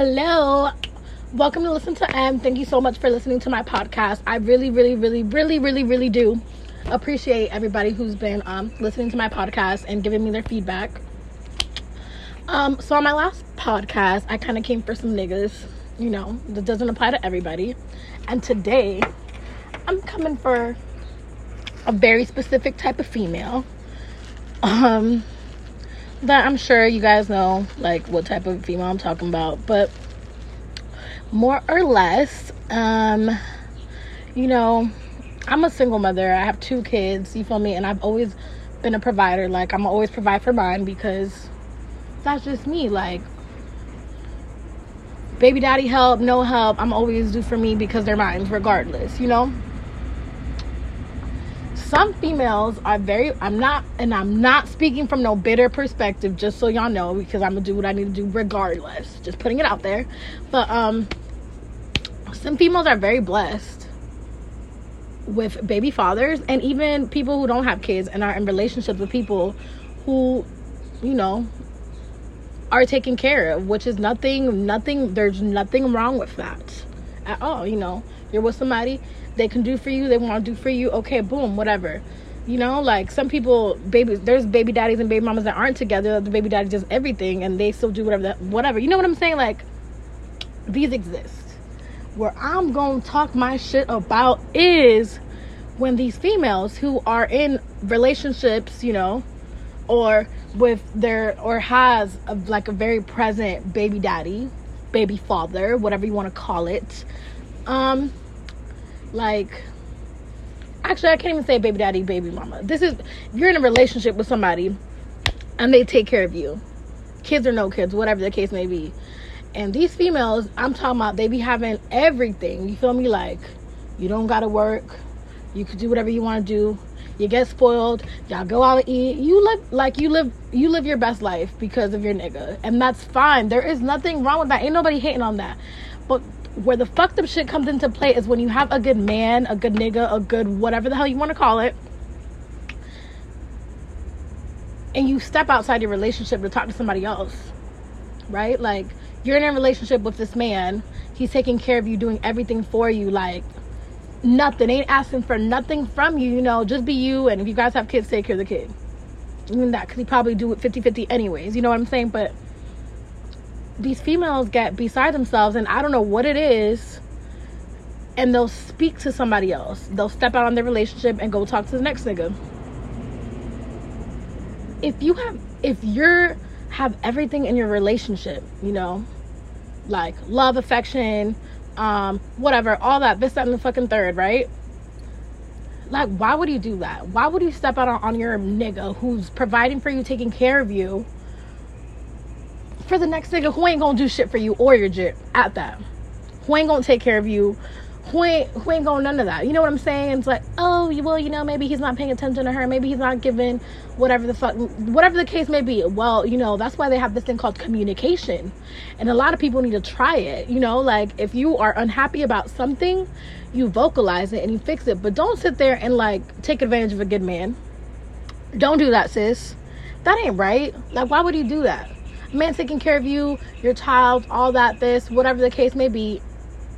Hello, welcome to Listen to M. Thank you so much for listening to my podcast. I really do appreciate everybody who's been listening to my podcast and giving me their feedback. So on my last podcast, I kind of came for some niggas, you know, that doesn't apply to everybody. And today, I'm coming for a very specific type of female that I'm sure you guys know, like, what type of female I'm talking about. But more or less, you know, I'm a single mother. I have two kids, you feel me? And I've always been a provider. Like, I'm always provide for mine because that's just me. Like, baby daddy help, no help, I'm always do for me because they're mine regardless, you know? Some females are I'm not speaking from no bitter perspective, just so y'all know, because I'm gonna do what I need to do regardless, just putting it out there. But some females are very blessed with baby fathers, and even people who don't have kids and are in relationships with people who, you know, are taken care of, which is nothing, there's nothing wrong with that at all. You know, you're with somebody, they can do for you, they want to do for you, okay, boom, whatever, you know? Like, some people, there's baby daddies and baby mamas that aren't together, the baby daddy does everything and they still do whatever, you know what I'm saying? Like, these exist. Where I'm gonna talk my shit about is when these females who are in relationships, you know, or with their, or has a, like, a very present baby daddy, baby father, whatever you want to call it, like, actually, I can't even say baby daddy, baby mama. This is, you're in a relationship with somebody and they take care of you, kids or no kids, whatever the case may be. And these females I'm talking about, they be having everything, you feel me? Like, you don't gotta work, you could do whatever you want to do, you get spoiled, y'all go out and eat, you live your best life because of your nigga, and that's fine. There is nothing wrong with that, ain't nobody hating on that. But where the fucked up shit comes into play is when you have a good man, a good nigga, a good whatever the hell you want to call it, and you step outside your relationship to talk to somebody else, right? Like, you're in a relationship with this man, he's taking care of you, doing everything for you, like, nothing, ain't asking for nothing from you, you know, just be you, and if you guys have kids, take care of the kid. Even that, because he probably do it 50-50 anyways, you know what I'm saying? But these females get beside themselves, and I don't know what it is, and they'll speak to somebody else. They'll step out on their relationship and go talk to the next nigga. If you have everything in your relationship, you know, like love, affection, whatever, all that, this, that, and the fucking third, right? Like, why would you do that? Why would you step out on your nigga who's providing for you, taking care of you, for the next nigga who ain't gonna do shit for you or your jit at that, who ain't gonna take care of you, who ain't gonna none of that, you know what I'm saying? It's like, oh, well, you know, maybe he's not paying attention to her, maybe he's not giving, whatever the case may be. Well, you know, that's why they have this thing called communication, and a lot of people need to try it, you know? Like, if you are unhappy about something, you vocalize it and you fix it, but don't sit there and, like, take advantage of a good man. Don't do that, sis. That ain't right. Like, why would you do that? Man taking care of you, your child, all that, this, whatever the case may be,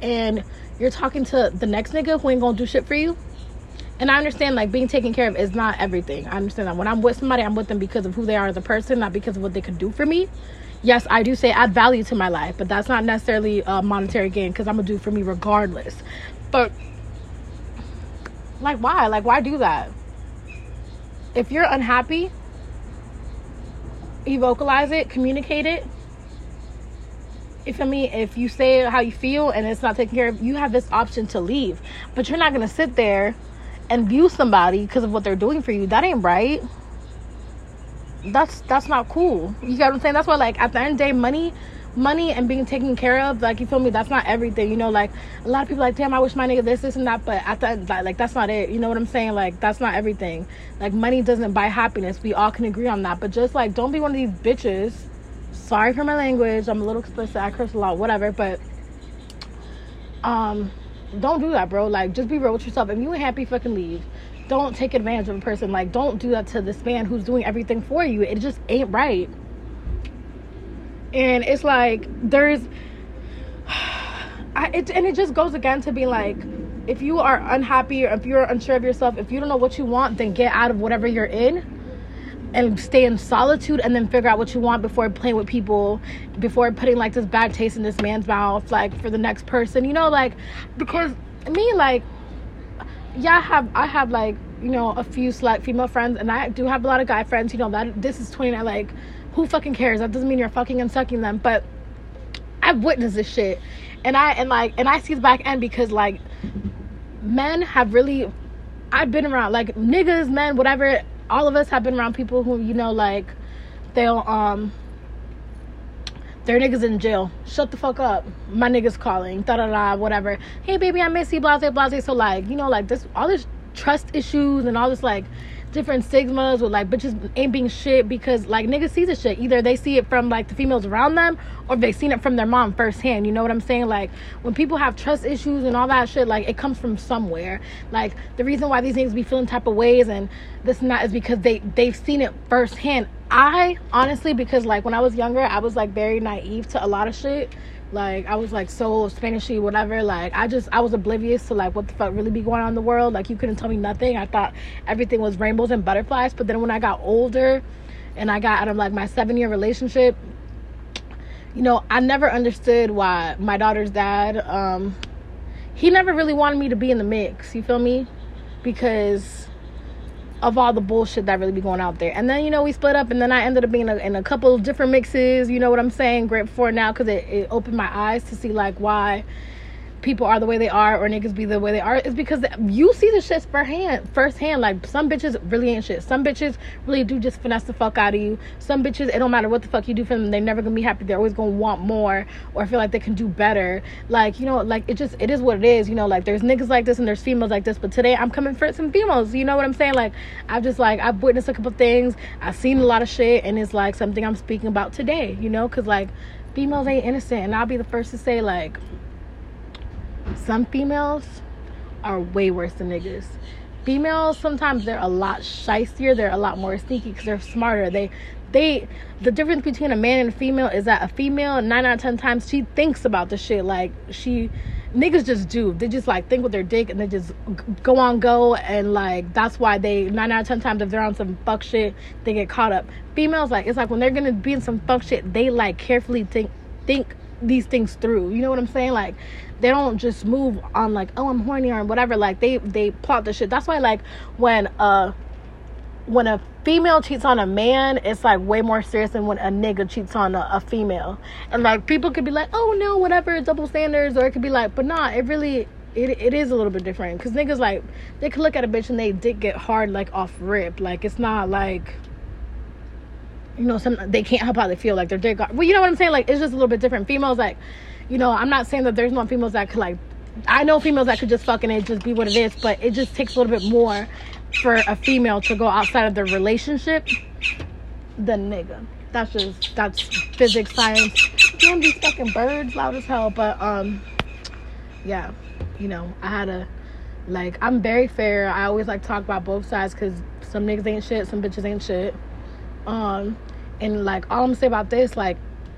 and you're talking to the next nigga who ain't gonna do shit for you. And I understand, like, being taken care of is not everything. I understand that. When I'm with somebody, I'm with them because of who they are as a person, not because of what they could do for me. Yes, I do say add value to my life, but that's not necessarily a monetary gain, because I'm gonna do for me regardless. But, like, why? Like, why do that? If you're unhappy, you vocalize it, communicate it. If, I mean, if you say how you feel and it's not taken care of, you have this option to leave. But you're not going to sit there and view somebody because of what they're doing for you. That ain't right. That's not cool. You get what I'm saying? That's why, like, at the end of the day, money and being taken care of, like, you feel me, that's not everything, you know? Like, a lot of people are like, damn, I wish my nigga this and that, but at the end, like, that's not it, you know what I'm saying? Like, that's not everything. Like, money doesn't buy happiness, we all can agree on that. But just, like, don't be one of these bitches, sorry for my language, I'm a little explicit, I curse a lot, whatever, but don't do that, bro. Like, just be real with yourself. If you ain't happy, fucking leave. Don't take advantage of a person. Like, don't do that to this man who's doing everything for you. It just ain't right. And it's like, there's it just goes again to be like, if you are unhappy, or if you're unsure of yourself, if you don't know what you want, then get out of whatever you're in and stay in solitude, and then figure out what you want before playing with people, before putting like this bad taste in this man's mouth, like for the next person, you know, like, because me, like, yeah, I have like, you know, a few select female friends, and I do have a lot of guy friends, you know, that this is 29, like, who fucking cares? That doesn't mean you're fucking and sucking them, but I've witnessed this shit, and I see the back end, because like, men have really, I've been around like niggas, men, whatever, all of us have been around people who, you know, like, they'll, their niggas in jail, shut the fuck up, my niggas calling, da da da, whatever, hey baby I miss you, blase blase, so like, you know, like this, all this trust issues and all this like different stigmas with like bitches ain't being shit, because like niggas see this shit, either they see it from like the females around them, or they've seen it from their mom firsthand, you know what I'm saying? Like, when people have trust issues and all that shit, like it comes from somewhere. Like, the reason why these niggas be feeling type of ways and this and that is because they've seen it firsthand. I honestly, because like when I was younger, I was like very naive to a lot of shit. Like, I was like so Spanishy, whatever. Like, I was oblivious to like what the fuck really be going on in the world. Like, you couldn't tell me nothing. I thought everything was rainbows and butterflies. But then when I got older and I got out of like my 7-year relationship, you know, I never understood why my daughter's dad, he never really wanted me to be in the mix, you feel me, because of all the bullshit that really be going out there. And then, you know, we split up, and then I ended up being in a couple of different mixes, you know what I'm saying, great before now, because it opened my eyes to see, like, why people are the way they are, or niggas be the way they are. It's because you see the shit firsthand. Like, some bitches really ain't shit. Some bitches really do just finesse the fuck out of you. Some bitches, it don't matter what the fuck you do for them, they're never gonna be happy. They're always gonna want more, or feel like they can do better. Like, you know, like, it is what it is, you know. Like, there's niggas like this and there's females like this, but today I'm coming for some females, you know what I'm saying? Like, I've witnessed a couple things, I've seen a lot of shit, and it's like something I'm speaking about today, you know, because like, females ain't innocent. And I'll be the first to say, like, some females are way worse than niggas. Females, sometimes they're a lot shystier, they're a lot more sneaky because they're smarter. The difference between a man and a female is that a female, 9 out of 10 times, she thinks about the shit. Like, niggas just do. They just like think with their dick, and they just go and like, that's why they 9 out of 10 times, if they're on some fuck shit, they get caught up. Females, like, it's like when they're gonna be in some fuck shit, they like carefully think these things through, you know what I'm saying? Like, they don't just move on like, oh, I'm horny or whatever. Like, they plot the shit. That's why, like, when a female cheats on a man, it's like way more serious than when a nigga cheats on a female. And like, people could be like, oh no, whatever, double standards, or it could be like, but nah, it really it is a little bit different, because niggas, like, they could look at a bitch and they dick get hard, like, off rip. Like, it's not like, you know, some, they can't help how they feel, like, their dick hard. Well, you know what I'm saying? Like, it's just a little bit different. Females, like, you know, I'm not saying that there's no females that could, like, I know females that could just fucking, it just be what it is, but it just takes a little bit more for a female to go outside of their relationship than nigga. That's physics, science. Damn, these fucking birds loud as hell. But, yeah, you know, I'm very fair. I always, like, talk about both sides, because some niggas ain't shit, some bitches ain't shit. And, like, all I'm gonna say about this, like,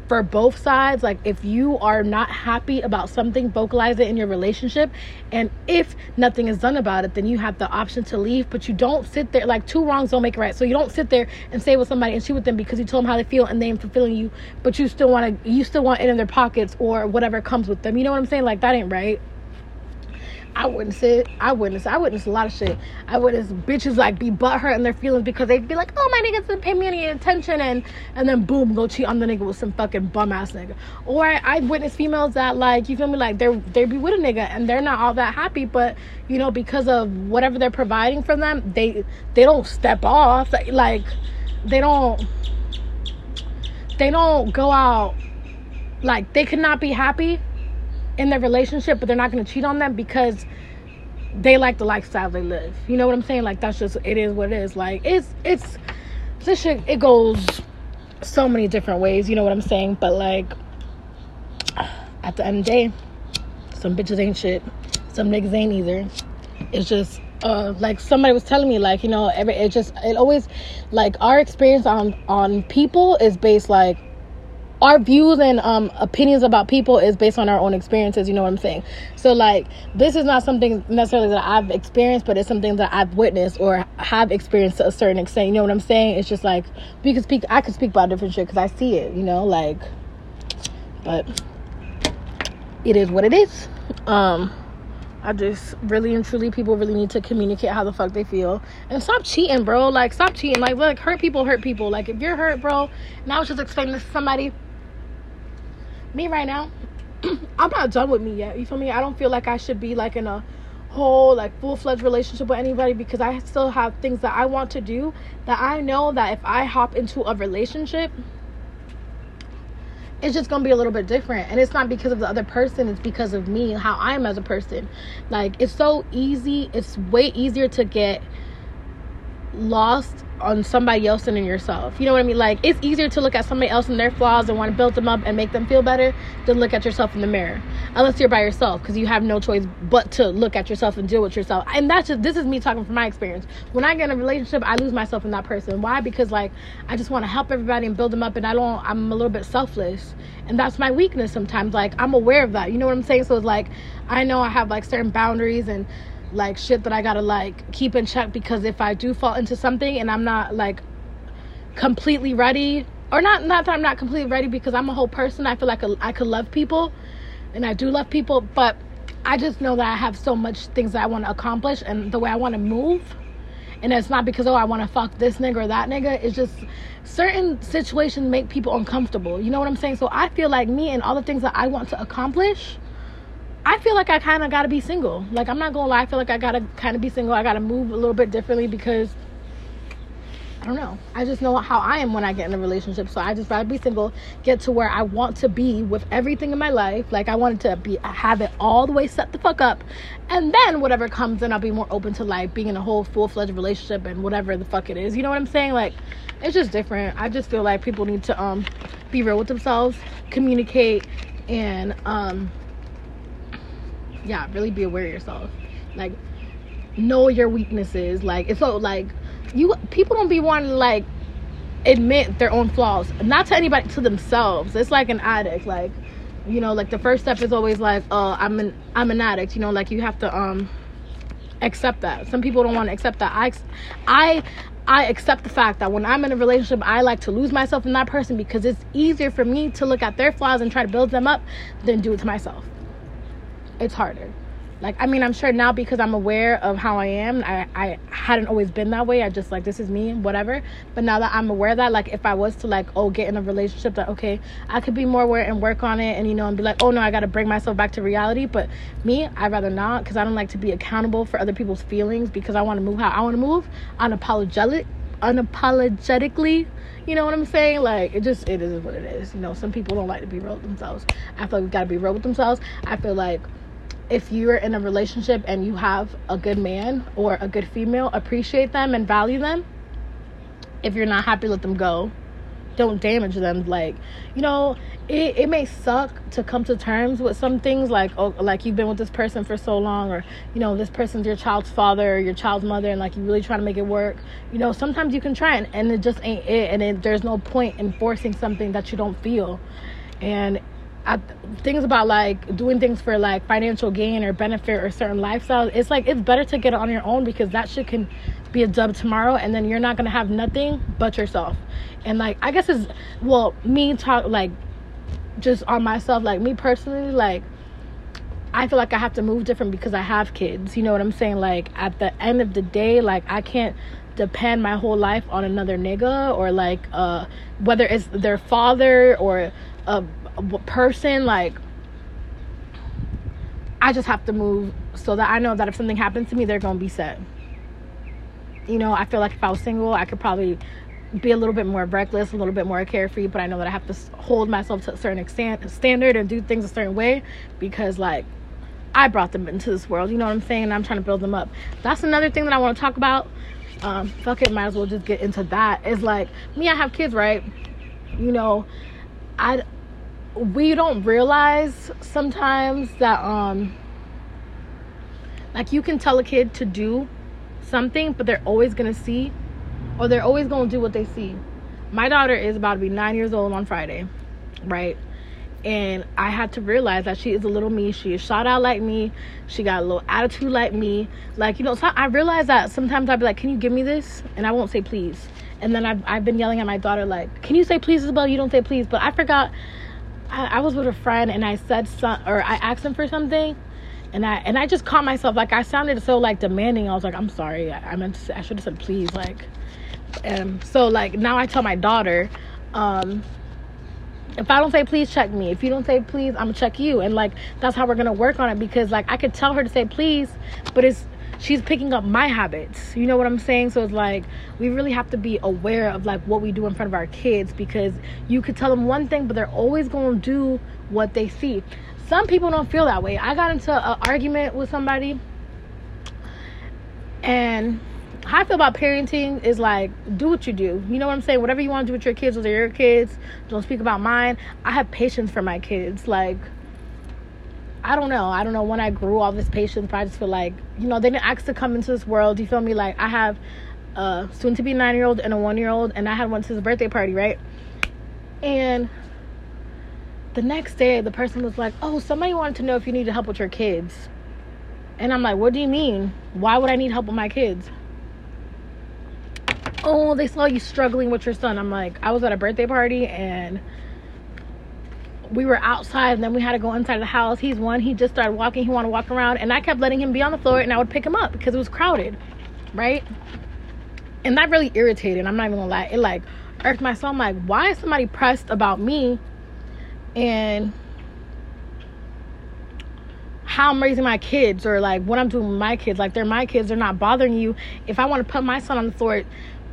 for both sides, like, if you are not happy about something, vocalize it in your relationship, and if nothing is done about it, then you have the option to leave. But you don't sit there, like, two wrongs don't make it right, so you don't sit there and stay with somebody and cheat with them because you told them how they feel and they ain't fulfilling you, but you still want it in their pockets or whatever comes with them, you know what I'm saying? Like, that ain't right. I witnessed a lot of shit. I witnessed bitches, like, be butthurt in their feelings because they'd be like, oh, my nigga didn't pay me any attention, and then boom, go cheat on the nigga with some fucking bum ass nigga. Or I witnessed females that, like, you feel me, like, they be with a nigga and they're not all that happy, but, you know, because of whatever they're providing for them, they don't step off, like, they don't go out, like, they could not be happy in their relationship, but they're not going to cheat on them because they like the lifestyle they live, you know what I'm saying? Like, that's just, it is what it is. Like, it's this shit, it goes so many different ways, you know what I'm saying? But, like, at the end of the day, some bitches ain't shit, some niggas ain't either. It's just like somebody was telling me, like, you know, it always, like, our experience on people is based, like, our views and opinions about people is based on our own experiences, you know what I'm saying? So like, this is not something necessarily that I've experienced, but it's something that I've witnessed or have experienced to a certain extent, you know what I'm saying? It's just like, we could speak, I could speak about different shit because I see it, you know, like, but it is what it is. I just really and truly, people really need to communicate how the fuck they feel and stop cheating, bro. Like, stop cheating. Like, look, hurt people. Like, if you're hurt, bro, and I was just explaining this to somebody, me right now, I'm not done with me yet. You feel me? I don't feel like I should be like in a whole like full-fledged relationship with anybody, because I still have things that I want to do that I know that if I hop into a relationship, it's just gonna be a little bit different. And it's not because of the other person, it's because of me and how I am as a person. Like, it's so easy, it's way easier to get lost on somebody else than in yourself, you know what I mean? Like, it's easier to look at somebody else and their flaws and want to build them up and make them feel better than look at yourself in the mirror, unless you're by yourself, because you have no choice but to look at yourself and deal with yourself. And that's just, this is me talking from my experience. When I get in a relationship, I lose myself in that person. Why? Because like, I just want to help everybody and build them up, and I'm a little bit selfless, and that's my weakness sometimes. Like, I'm aware of that, you know what I'm saying? So it's like, I know I have like certain boundaries and like shit that I gotta like keep in check, because if I do fall into something and I'm not like completely ready, or not that I'm not completely ready, because I'm a whole person, I feel like I could love people, and I do love people, but I just know that I have so much things that I want to accomplish and the way I want to move. And it's not because, oh, I want to fuck this nigga or that nigga. It's just certain situations make people uncomfortable, you know what I'm saying? So I feel like me and all the things that I want to accomplish, I feel like I kind of got to be single. Like, I'm not going to lie. I feel like I got to kind of be single. I got to move a little bit differently, because I don't know. I just know how I am when I get in a relationship. So I just rather be single, get to where I want to be with everything in my life. Like, I wanted to be, have it all the way set the fuck up. And then whatever comes in, I'll be more open to like being in a whole full-fledged relationship and whatever the fuck it is. You know what I'm saying? Like, it's just different. I just feel like people need to be real with themselves, communicate, and yeah, really be aware of yourself. Like, know your weaknesses. Like, it's so like, you people don't be wanting to like admit their own flaws, not to anybody, to themselves. It's like an addict. Like, you know, like the first step is always like, I'm an addict, you know? Like, you have to accept that. Some people don't want to accept that. I accept the fact that when I'm in a relationship, I like to lose myself in that person, because it's easier for me to look at their flaws and try to build them up than do it to myself. It's harder. Like, I mean, I'm sure now, because I'm aware of how I am, I hadn't always been that way. I just like, this is me, whatever. But now that I'm aware of that, like, if I was to like, oh, get in a relationship, that okay, I could be more aware and work on it, and you know, and be like, oh no, I gotta bring myself back to reality. But me, I'd rather not, because I don't like to be accountable for other people's feelings, because I want to move how I want to move, unapologetically, you know what I'm saying? Like, it is what it is, you know? Some people don't like to be real with themselves. I feel like we gotta be real with themselves. I feel like if you're in a relationship and you have a good man or a good female, appreciate them and value them. If you're not happy, let them go. Don't damage them. Like, you know, it may suck to come to terms with some things, like, oh, like you've been with this person for so long, or, you know, this person's your child's father or your child's mother, and like you really try to make it work. You know, sometimes you can try and it just ain't it, and there's no point in forcing something that you don't feel. And things about like doing things for like financial gain or benefit or certain lifestyles, it's like, it's better to get it on your own, because that shit can be a dub tomorrow, and then you're not gonna have nothing but yourself. And like, I guess it's, well, me talk like just on myself, like me personally, like I feel like I have to move different because I have kids, you know what I'm saying? Like, at the end of the day, like I can't depend my whole life on another nigga, or like whether it's their father or a person. Like, I just have to move so that I know that if something happens to me, they're gonna be set, you know? I feel like if I was single, I could probably be a little bit more reckless, a little bit more carefree, but I know that I have to hold myself to a certain standard and do things a certain way, because like I brought them into this world, you know what I'm saying? And I'm trying to build them up. That's another thing that I want to talk about. Fuck it, might as well just get into that. It's like, me, I have kids, right? You know, we don't realize sometimes that like, you can tell a kid to do something, but they're always gonna see, or they're always gonna do what they see. My daughter is about to be 9 years old on Friday. right? And I had to realize that she is a little me. She is shot out like me. She got a little attitude like me. Like, you know, so I realized that sometimes I'd be like, can you give me this? And I won't say please. And then I've been yelling at my daughter, like, can you say please, Isabel? You don't say please. But I forgot. I was with a friend and I said I asked him for something. And I just caught myself. Like, I sounded so, like, demanding. I was like, I'm sorry. I should have said please. Like, so, like, now I tell my daughter, if I don't say please, check me. If you don't say please, I'm gonna check you. And, like, that's how we're gonna work on it, because, like, I could tell her to say please, but she's picking up my habits. You know what I'm saying? So it's like, we really have to be aware of, like, what we do in front of our kids, because you could tell them one thing, but they're always gonna do what they see. Some people don't feel that way. I got into an argument with somebody, and how I feel about parenting is, like, do what you do. You know what I'm saying? Whatever you want to do with your kids, those are your kids. Don't speak about mine. I have patience for my kids. Like, I don't know when I grew all this patience, but I just feel like, you know, they didn't ask to come into this world. You feel me? Like, I have a soon-to-be 9-year-old and a 1-year-old, and I had one to his birthday party, right? And the next day, the person was like, oh, somebody wanted to know if you needed help with your kids. And I'm like, what do you mean? Why would I need help with my kids? Oh, they saw you struggling with your son. I'm like, I was at a birthday party and we were outside, and then we had to go inside the house. He's one. He just started walking. He wanted to walk around, and I kept letting him be on the floor, and I would pick him up because it was crowded, right? And that really irritated. I'm not even gonna lie. It, like, irked my soul. I'm like, why is somebody pressed about me and how I'm raising my kids, or, like, what I'm doing with my kids? Like, they're my kids. They're not bothering you. If I want to put my son on the floor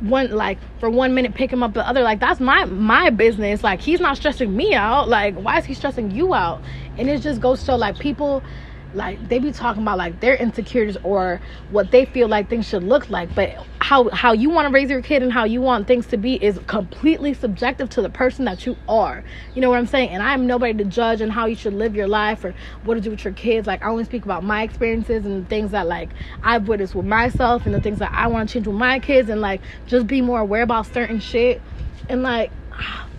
one, like, for 1 minute, pick him up the other, like, that's my business. Like, he's not stressing me out. Like, why is he stressing you out? And it just goes to, like, people, like, they be talking about, like, their insecurities or what they feel like things should look like, but how you want to raise your kid and how you want things to be is completely subjective to the person that you are. You know what I'm saying? And I'm nobody to judge on how you should live your life or what to do with your kids. Like, I only speak about my experiences and things that, like, I've witnessed with myself and the things that I want to change with my kids, and, like, just be more aware about certain shit. And, like,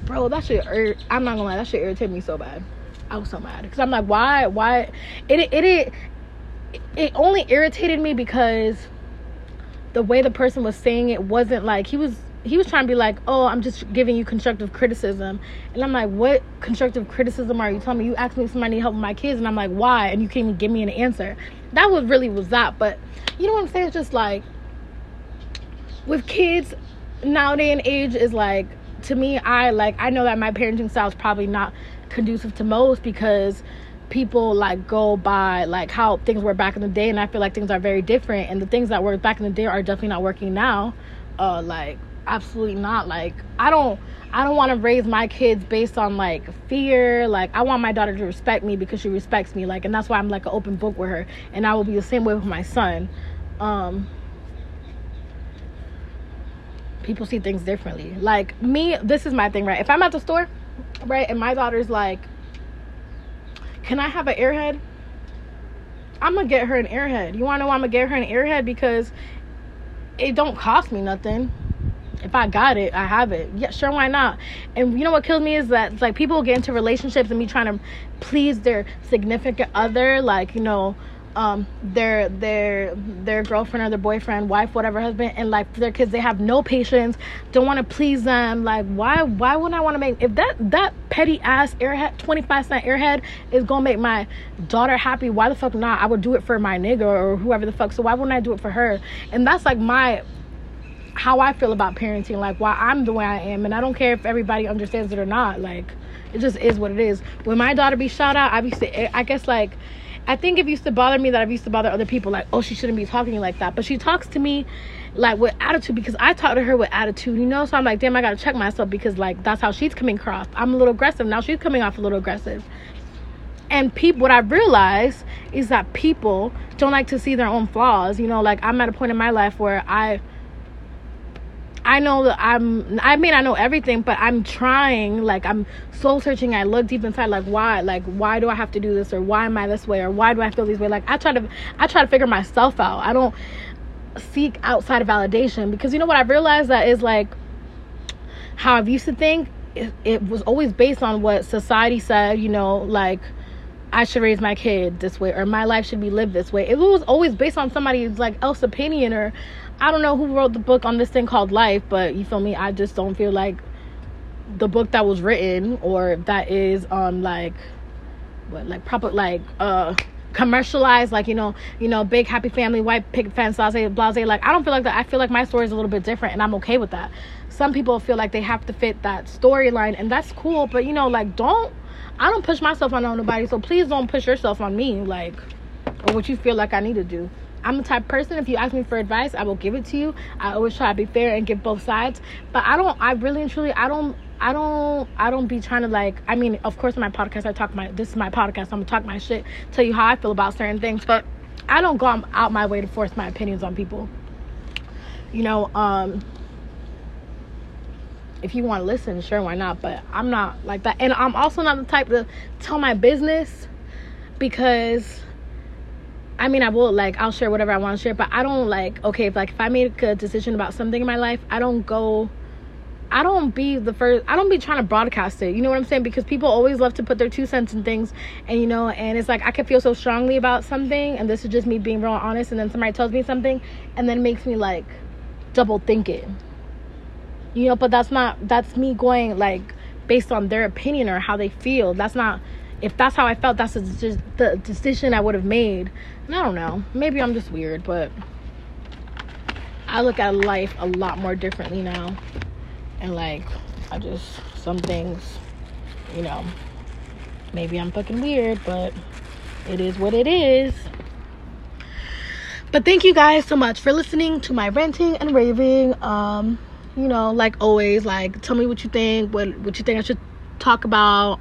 bro, that shit, I'm not gonna lie, that shit irritated me so bad. I was so mad because I'm like, why? It only irritated me because the way the person was saying it wasn't like, he was trying to be like, oh, I'm just giving you constructive criticism. And I'm like, what constructive criticism are you telling me? You asked me if somebody needed help with my kids, and I'm like, why? And you can't even give me an answer. That was really was that. But you know what I'm saying? It's just like, with kids nowadays and age is like, to me, I know that my parenting style is probably not conducive to most, because people, like, go by, like, how things were back in the day, and I feel like things are very different, and the things that worked back in the day are definitely not working now. Like, absolutely not. Like, I don't want to raise my kids based on, like, fear. Like, I want my daughter to respect me because she respects me, like, and that's why I'm like an open book with her, and I will be the same way with my son. People see things differently. Like, me, this is my thing, right? If I'm at the store, right, and my daughter's like, can I have an Airhead? I'm gonna get her an Airhead. You wanna know why I'm gonna get her an Airhead? Because it don't cost me nothing. If I got it, I have it. Yeah, sure, why not? And you know what killed me is that, like, people get into relationships and me trying to please their significant other, like, you know, their girlfriend or their boyfriend, wife, whatever, husband, and, like, for their kids, they have no patience, don't want to please them. Like, why wouldn't I want to make, if that petty ass Airhead, 25-cent Airhead is gonna make my daughter happy, why the fuck not? I would do it for my nigga or whoever the fuck, so why wouldn't I do it for her? And that's, like, how I feel about parenting, like, why I'm the way I am, and I don't care if everybody understands it or not. Like, it just is what it is. When my daughter be shout out, I think it used to bother me that I used to bother other people, like, oh, she shouldn't be talking to you like that. But she talks to me, like, with attitude, because I talk to her with attitude, you know? So I'm like, damn, I got to check myself, because, like, that's how she's coming across. I'm a little aggressive. Now she's coming off a little aggressive. And what I realized is that people don't like to see their own flaws. You know, like, I'm at a point in my life where I know that I know everything, but I'm trying, like, I'm soul searching. I look deep inside, like, why? Like, why do I have to do this? Or why am I this way? Or why do I feel this way? Like, I try to figure myself out. I don't seek outside of validation, because you know what I realized that is, like, how I've used to think it was always based on what society said, you know, like, I should raise my kid this way, or my life should be lived this way. It was always based on somebody's, like, else opinion, or I don't know who wrote the book on this thing called life, but you feel me, I just don't feel like the book that was written, or that is like, what, like, proper, like, commercialized, like, you know, big happy family, white picket fence, blase, like, I don't feel like that. I feel like my story is a little bit different, and I'm okay with that. Some people feel like they have to fit that storyline, and that's cool, but, you know, like, I don't push myself on nobody, so please don't push yourself on me, like, or what you feel like I need to do. I'm the type of person, if you ask me for advice, I will give it to you. I always try to be fair and give both sides, but I really and truly don't be trying to, like, I mean, of course, in my podcast, this is my podcast, so I'm gonna talk my shit, tell you how I feel about certain things, but I don't go out my way to force my opinions on people. You know, if you want to listen, sure, why not, but I'm not like that, and I'm also not the type to tell my business, because I mean, I will, like, I'll share whatever I want to share, but I don't, like, okay, if I make a decision about something in my life, I don't be trying to broadcast it, you know what I'm saying, because people always love to put their 2 cents in things, and, you know, and it's like, I can feel so strongly about something, and this is just me being real honest, and then somebody tells me something, and then it makes me, like, double think it, you know, but that's me going, like, based on their opinion or how they feel. That's not, if that's how I felt, that's just the decision I would have made, and I don't know, maybe I'm just weird, but I look at life a lot more differently now. And, like, I just, some things, you know, maybe I'm fucking weird, but it is what it is. But thank you guys so much for listening to my ranting and raving. You know, like always, like, tell me what you think, what you think I should talk about.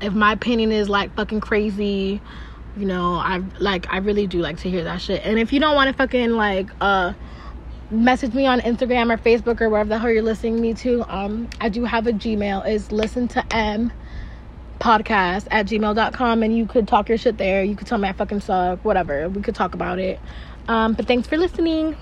If my opinion is, like, fucking crazy, you know, I really do like to hear that shit. And if you don't want to fucking, like, message me on Instagram or Facebook or wherever the hell you're listening me to, I do have a Gmail. It's listentompodcast@gmail.com, and you could talk your shit there. You could tell me I fucking suck, whatever, we could talk about it. But thanks for listening.